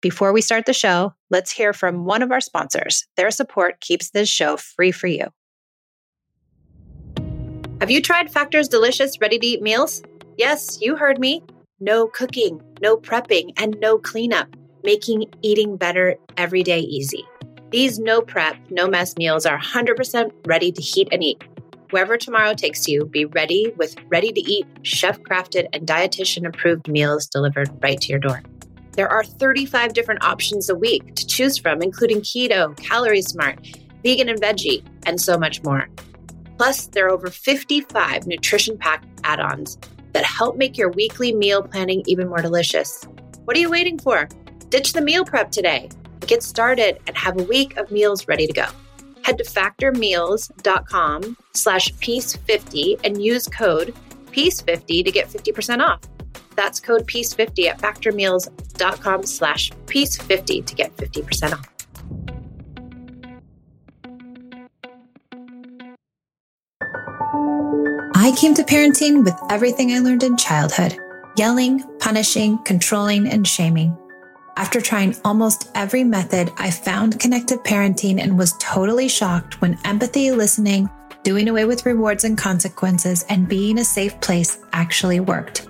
Before we start the show, let's hear from one of our sponsors. Their support keeps this show free for you. Have you tried Factor's delicious ready-to-eat meals? Yes, you heard me. No cooking, no prepping, and no cleanup, making eating better every day easy. These no prep, no mess meals are 100% ready to heat and eat. Wherever tomorrow takes you, be ready with ready-to-eat, chef-crafted, and dietitian-approved meals delivered right to your door. There are 35 different options a week to choose from, including keto, calorie smart, vegan and veggie, and so much more. Plus, there are over 55 nutrition-packed add-ons that help make your weekly meal planning even more delicious. What are you waiting for? Ditch the meal prep today. Get started and have a week of meals ready to go. Head to factormeals.com/peace50 and use code peace50 to get 50% off. That's code PEACE50 at factormeals.com/PEACE50 to get 50% off. I came to parenting with everything I learned in childhood: yelling, punishing, controlling, and shaming. After trying almost every method, I found connected parenting and was totally shocked when empathy, listening, doing away with rewards and consequences, and being a safe place actually worked.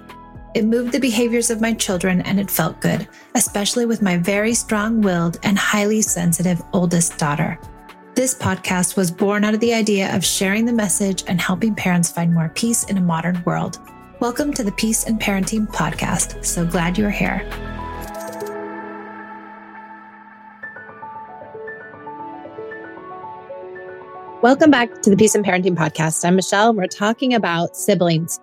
It moved the behaviors of my children and it felt good, especially with my very strong-willed and highly sensitive oldest daughter. This podcast was born out of the idea of sharing the message and helping parents find more peace in a modern world. Welcome to the Peace and Parenting Podcast. So glad you're here. Welcome back to the Peace and Parenting Podcast. I'm Michelle. We're talking about siblings.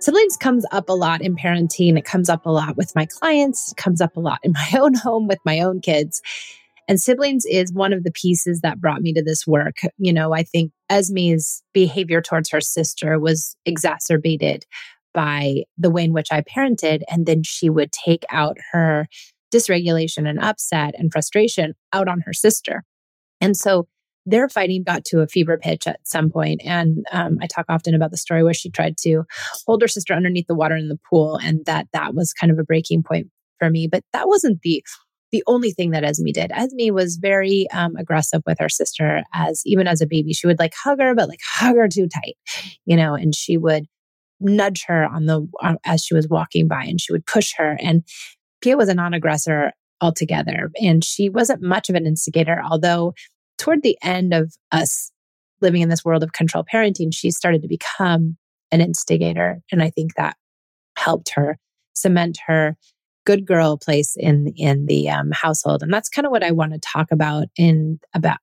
Siblings comes up a lot in parenting. It comes up a lot with my clients. It comes up a lot in my own home with my own kids. And siblings is one of the pieces that brought me to this work. You know, I think Esme's behavior towards her sister was exacerbated by the way in which I parented. And then she would take out her dysregulation and upset and frustration out on her sister. And so their fighting got to a fever pitch at some point. And I talk often about the story where she tried to hold her sister underneath the water in the pool, and that was kind of a breaking point for me. But that wasn't the only thing that Esme did. Esme was very aggressive with her sister, even as a baby. She would hug her, but hug her too tight, and she would nudge her as she was walking by, and she would push her. And Pia was a non-aggressor altogether. And she wasn't much of an instigator, although toward the end of us living in this world of control parenting, she started to become an instigator. And I think that helped her cement her good girl place in the household. And that's kind of what I want to talk about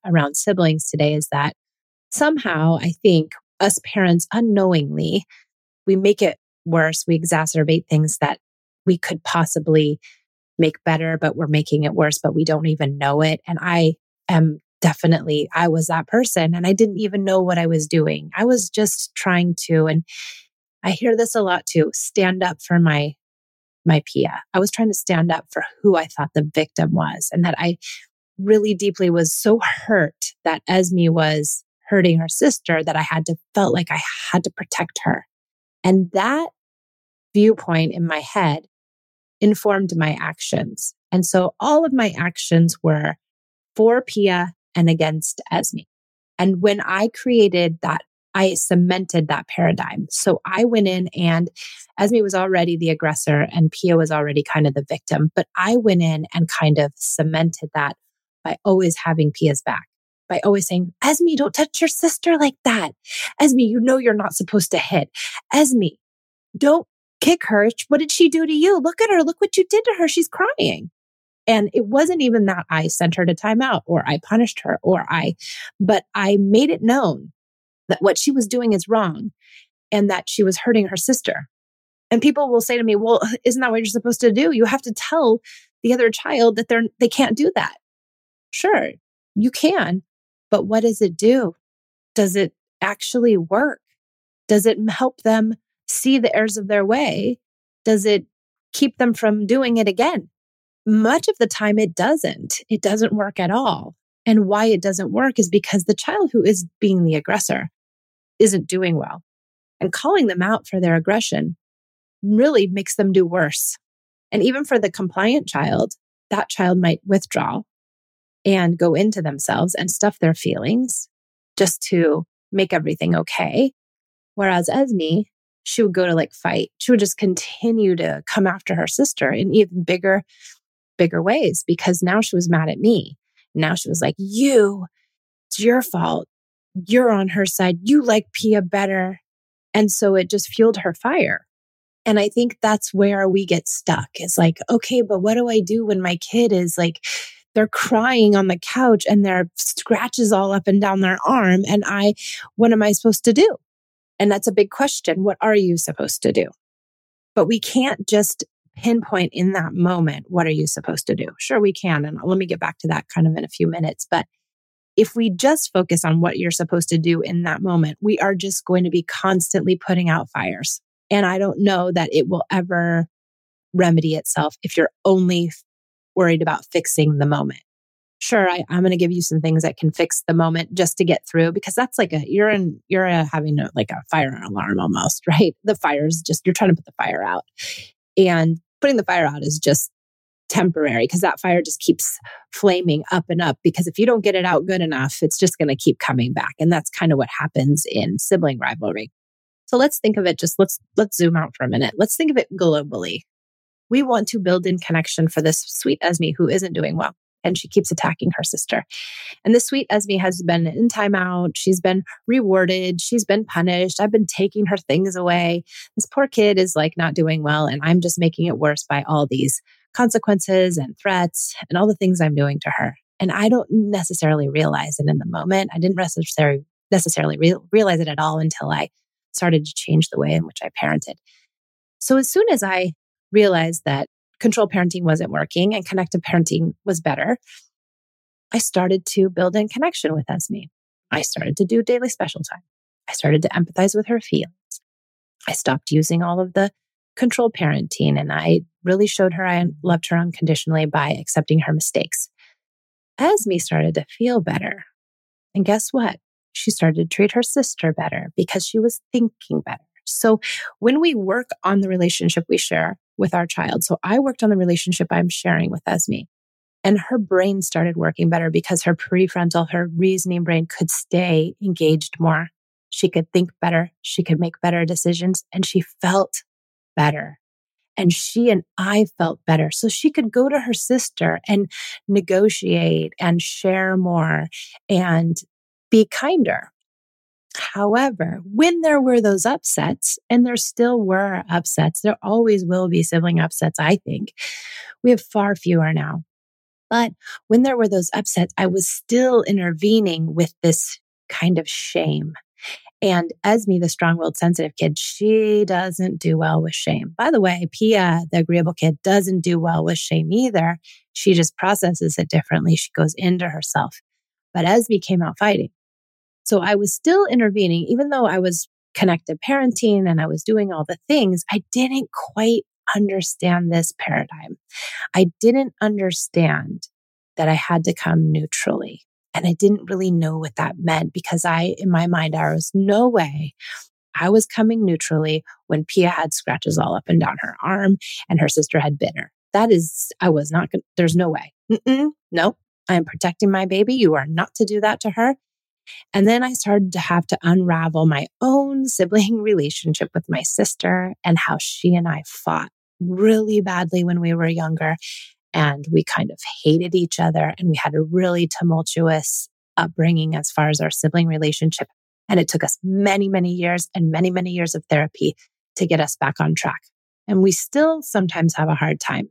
around siblings today, is that somehow I think us parents unknowingly, we make it worse. We exacerbate things that we could possibly make better, but we're making it worse, but we don't even know it. And I was that person, and I didn't even know what I was doing. I was just trying to, and I hear this a lot too, stand up for my Pia. I was trying to stand up for who I thought the victim was, and that I really deeply was so hurt that Esme was hurting her sister that I felt like I had to protect her. And that viewpoint in my head informed my actions. And so all of my actions were for Pia and against Esme. And when I created that, I cemented that paradigm. So I went in, and Esme was already the aggressor and Pia was already kind of the victim. But I went in and kind of cemented that by always having Pia's back, by always saying, "Esme, don't touch your sister like that. Esme, you're not supposed to hit. Esme, don't kick her. What did she do to you? Look at her. Look what you did to her. She's crying." And it wasn't even that I sent her to timeout or I punished her but I made it known that what she was doing is wrong and that she was hurting her sister. And people will say to me, "Well, isn't that what you're supposed to do? You have to tell the other child that they can't do that." Sure, you can, but what does it do? Does it actually work? Does it help them see the errors of their way? Does it keep them from doing it again? Much of the time, it doesn't. It doesn't work at all. And why it doesn't work is because the child who is being the aggressor isn't doing well. And calling them out for their aggression really makes them do worse. And even for the compliant child, that child might withdraw and go into themselves and stuff their feelings just to make everything okay. Whereas Esme, she would go to like fight. She would just continue to come after her sister in even bigger ways, because now she was mad at me. Now she was like, it's your fault. You're on her side. You like Pia better. And so it just fueled her fire. And I think that's where we get stuck. It's like, okay, but what do I do when my kid is like, they're crying on the couch and their scratches all up and down their arm? And what am I supposed to do? And that's a big question. What are you supposed to do? But we can't just pinpoint in that moment, what are you supposed to do? Sure, we can. And let me get back to that kind of in a few minutes. But if we just focus on what you're supposed to do in that moment, we are just going to be constantly putting out fires. And I don't know that it will ever remedy itself if you're only worried about fixing the moment. Sure, I'm going to give you some things that can fix the moment just to get through, because that's like you're having a fire alarm almost, right? The fire's just, you're trying to put the fire out. And putting the fire out is just temporary, because that fire just keeps flaming up and up, because if you don't get it out good enough, it's just going to keep coming back. And that's kind of what happens in sibling rivalry. So let's think of it, let's zoom out for a minute. Let's think of it globally. We want to build in connection for this sweet Esme who isn't doing well and she keeps attacking her sister. And this sweet Esme has been in timeout. She's been rewarded. She's been punished. I've been taking her things away. This poor kid is like not doing well, and I'm just making it worse by all these consequences and threats and all the things I'm doing to her. And I don't necessarily realize it in the moment. I didn't necessarily realize it at all until I started to change the way in which I parented. So as soon as I realized that control parenting wasn't working and connective parenting was better, I started to build in connection with Esme. I started to do daily special time. I started to empathize with her feelings. I stopped using all of the control parenting, and I really showed her I loved her unconditionally by accepting her mistakes. Esme started to feel better. And guess what? She started to treat her sister better because she was thinking better. So when we work on the relationship we share with our child, so I worked on the relationship I'm sharing with Esme, and her brain started working better because her prefrontal, her reasoning brain could stay engaged more. She could think better. She could make better decisions, and she felt better. And she and I felt better. So she could go to her sister and negotiate and share more and be kinder. However, when there were those upsets, and there still were upsets, there always will be sibling upsets, I think. We have far fewer now. But when there were those upsets, I was still intervening with this kind of shame. And Esme, the strong-willed, sensitive kid, she doesn't do well with shame. By the way, Pia, the agreeable kid, doesn't do well with shame either. She just processes it differently. She goes into herself. But Esme came out fighting. So I was still intervening, even though I was connected parenting and I was doing all the things. I didn't quite understand this paradigm. I didn't understand that I had to come neutrally. And I didn't really know what that meant, because in my mind, there was no way I was coming neutrally when Pia had scratches all up and down her arm and her sister had bit her. There's no way. No, I am protecting my baby. You are not to do that to her. And then I started to have to unravel my own sibling relationship with my sister and how she and I fought really badly when we were younger. And we kind of hated each other. And we had a really tumultuous upbringing as far as our sibling relationship. And it took us many, many years and many, many years of therapy to get us back on track. And we still sometimes have a hard time.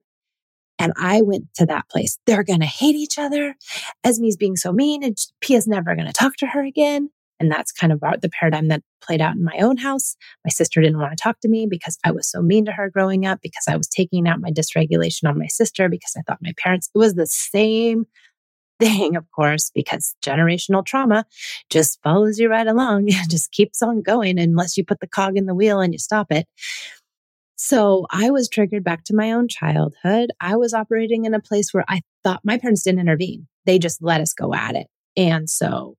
And I went to that place. They're going to hate each other. Esme's being so mean, and Pia's never going to talk to her again. And that's kind of the paradigm that played out in my own house. My sister didn't want to talk to me because I was so mean to her growing up, because I was taking out my dysregulation on my sister, because I thought my parents, it was the same thing, of course, because generational trauma just follows you right along and just keeps on going unless you put the cog in the wheel and you stop it. So I was triggered back to my own childhood. I was operating in a place where I thought my parents didn't intervene. They just let us go at it. And so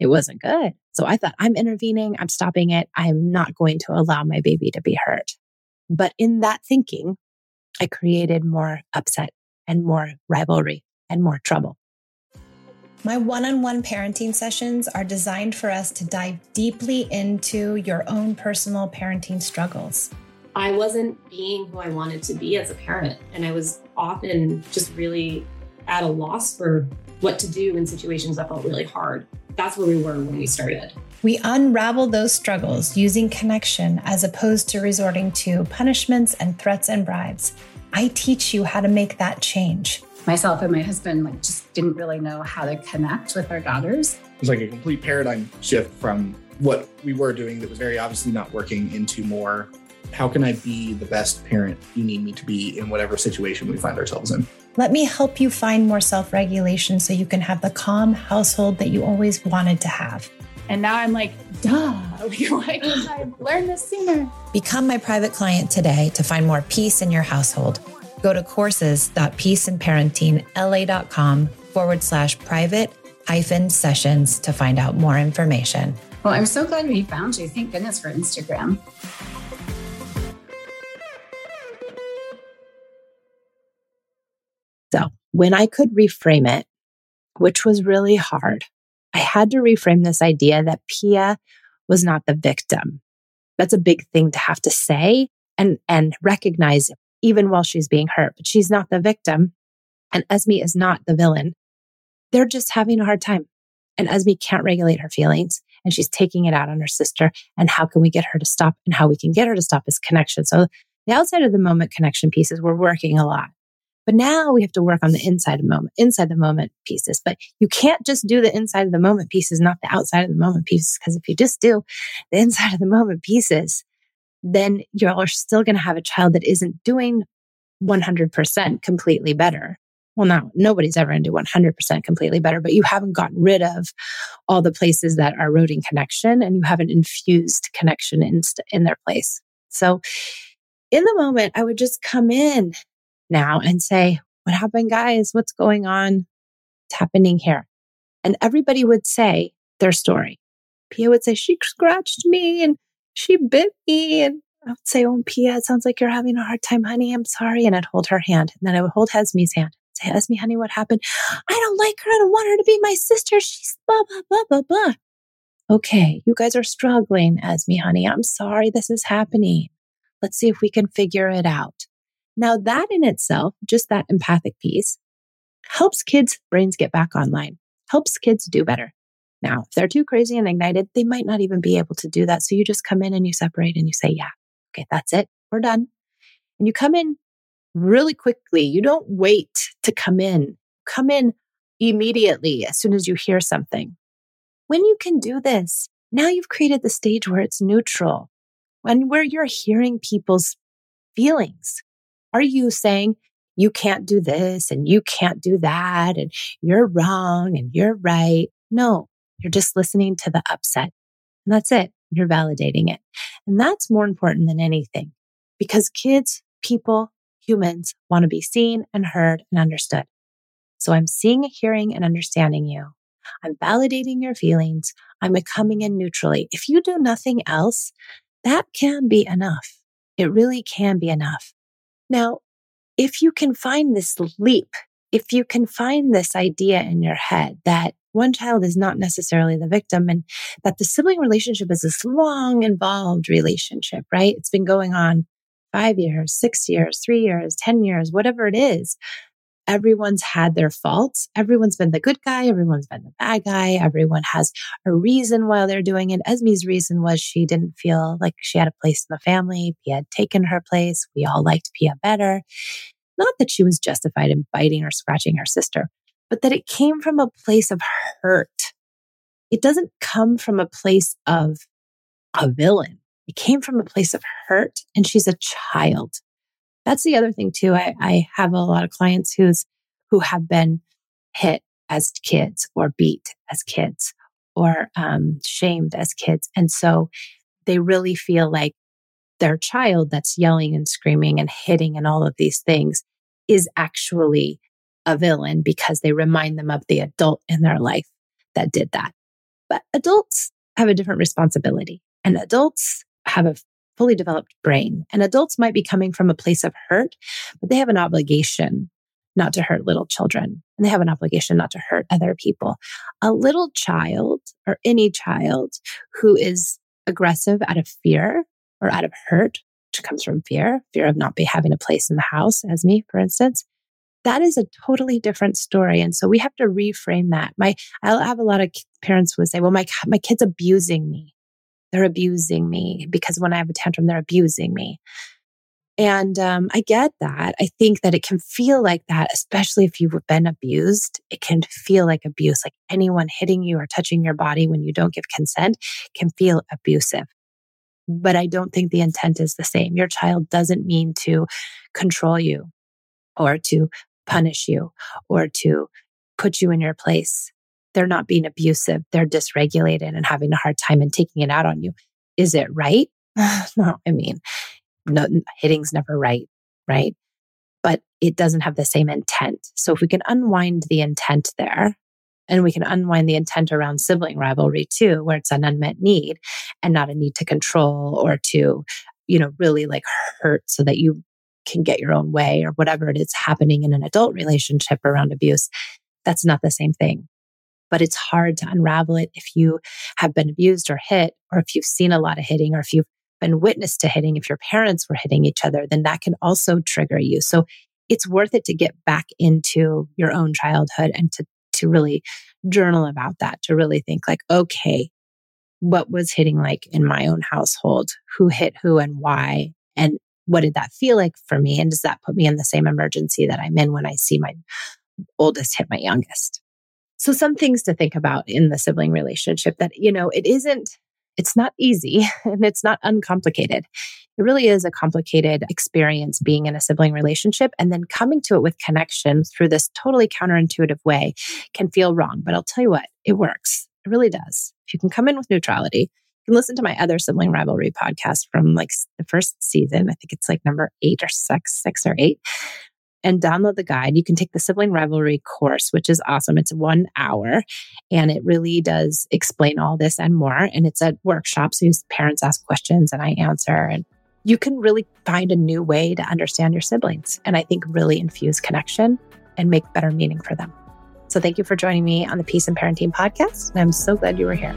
it wasn't good. So I thought, I'm intervening. I'm stopping it. I'm not going to allow my baby to be hurt. But in that thinking, I created more upset and more rivalry and more trouble. My one-on-one parenting sessions are designed for us to dive deeply into your own personal parenting struggles. I wasn't being who I wanted to be as a parent, and I was often just really at a loss for what to do in situations that felt really hard. That's where we were when we started. We unravel those struggles using connection as opposed to resorting to punishments and threats and bribes. I teach you how to make that change. Myself and my husband just didn't really know how to connect with our daughters. It was like a complete paradigm shift from what we were doing that was very obviously not working into more, how can I be the best parent you need me to be in whatever situation we find ourselves in? Let me help you find more self-regulation so you can have the calm household that you always wanted to have. And now I'm why didn't I learn this sooner? Become my private client today to find more peace in your household. Go to courses.peaceandparentingla.com/private-sessions to find out more information. Well, I'm so glad we found you. Thank goodness for Instagram. So when I could reframe it, which was really hard, I had to reframe this idea that Pia was not the victim. That's a big thing to have to say and recognize even while she's being hurt, but she's not the victim. And Esme is not the villain. They're just having a hard time. And Esme can't regulate her feelings and she's taking it out on her sister. And how can we get her to stop? And how we can get her to stop is connection. So the outside of the moment connection pieces, we're working a lot. But now we have to work on the inside the moment pieces. But you can't just do the inside of the moment pieces, not the outside of the moment pieces. Because if you just do the inside of the moment pieces, then you're still going to have a child that isn't doing 100% completely better. Well, now nobody's ever going to do 100% completely better, but you haven't gotten rid of all the places that are eroding connection and you haven't infused connection in their place. So in the moment, I would just come in now and say, what happened, guys? What's going on? What's happening here? And everybody would say their story. Pia would say, she scratched me and she bit me. And I would say, oh, Pia, it sounds like you're having a hard time, honey. I'm sorry. And I'd hold her hand. And then I would hold Esme's hand. I'd say, Esme, honey, what happened? I don't like her. I don't want her to be my sister. She's blah, blah, blah, blah, blah. Okay, you guys are struggling, Esme, honey. I'm sorry this is happening. Let's see if we can figure it out. Now that in itself, just that empathic piece, helps kids' brains get back online, helps kids do better. Now, if they're too crazy and ignited, they might not even be able to do that. So you just come in and you separate and you say, yeah, okay, that's it. We're done. And you come in really quickly. You don't wait to come in. Come in immediately as soon as you hear something. When you can do this, now you've created the stage where it's neutral and where you're hearing people's feelings. Are you saying you can't do this and you can't do that and you're wrong and you're right? No, you're just listening to the upset and that's it. You're validating it. And that's more important than anything because kids, people, humans want to be seen and heard and understood. So I'm seeing, hearing, and understanding you. I'm validating your feelings. I'm coming in neutrally. If you do nothing else, that can be enough. It really can be enough. Now, if you can find this leap, if you can find this idea in your head that one child is not necessarily the victim and that the sibling relationship is this long, involved relationship, right? It's been going on 5 years, 6 years, 3 years, 10 years, whatever it is. Everyone's had their faults. Everyone's been the good guy. Everyone's been the bad guy. Everyone has a reason why they're doing it. Esme's reason was she didn't feel like she had a place in the family. Pia had taken her place. We all liked Pia better. Not that she was justified in biting or scratching her sister, but that it came from a place of hurt. It doesn't come from a place of a villain. It came from a place of hurt, and she's a child. That's the other thing too. I have a lot of clients who have been hit as kids or beat as kids or shamed as kids. And so they really feel like their child that's yelling and screaming and hitting and all of these things is actually a villain because they remind them of the adult in their life that did that. But adults have a different responsibility and adults have a fully developed brain. And adults might be coming from a place of hurt, but they have an obligation not to hurt little children, and they have an obligation not to hurt other people. A little child, or any child who is aggressive out of fear or out of hurt, which comes from fear of not having a place in the house, Esme, for instance, that is a totally different story. And so we have to reframe that. I have a lot of parents would say, well, my kid's abusing me. They're abusing me because when I have a tantrum, they're abusing me. And I get that. I think that it can feel like that, especially if you've been abused. It can feel like abuse, like anyone hitting you or touching your body when you don't give consent can feel abusive. But I don't think the intent is the same. Your child doesn't mean to control you or to punish you or to put you in your place. They're not being abusive. They're dysregulated and having a hard time and taking it out on you. Is it right? No, I mean, no, hitting's never right, right? But it doesn't have the same intent. So if we can unwind the intent there, and we can unwind the intent around sibling rivalry too, where it's an unmet need and not a need to control or to, really like hurt so that you can get your own way or whatever it is happening in an adult relationship around abuse, that's not the same thing. But it's hard to unravel it if you have been abused or hit, or if you've seen a lot of hitting, or if you've been witness to hitting, if your parents were hitting each other, then that can also trigger you. So it's worth it to get back into your own childhood and to really journal about that, to really think like, okay, what was hitting like in my own household? Who hit who and why? And what did that feel like for me? And does that put me in the same emergency that I'm in when I see my oldest hit my youngest? So some things to think about in the sibling relationship that, it's not easy and it's not uncomplicated. It really is a complicated experience being in a sibling relationship, and then coming to it with connection through this totally counterintuitive way can feel wrong. But I'll tell you what, it works. It really does. If you can come in with neutrality, you can listen to my other sibling rivalry podcast from like the first season. I think it's like number 8 or 6 or 8. And download the guide. You can take the sibling rivalry course, which is awesome. It's 1 hour and it really does explain all this and more. And it's a workshop. So parents ask questions and I answer. And you can really find a new way to understand your siblings. And I think really infuse connection and make better meaning for them. So thank you for joining me on the Peace and Parenting Podcast. And I'm so glad you were here.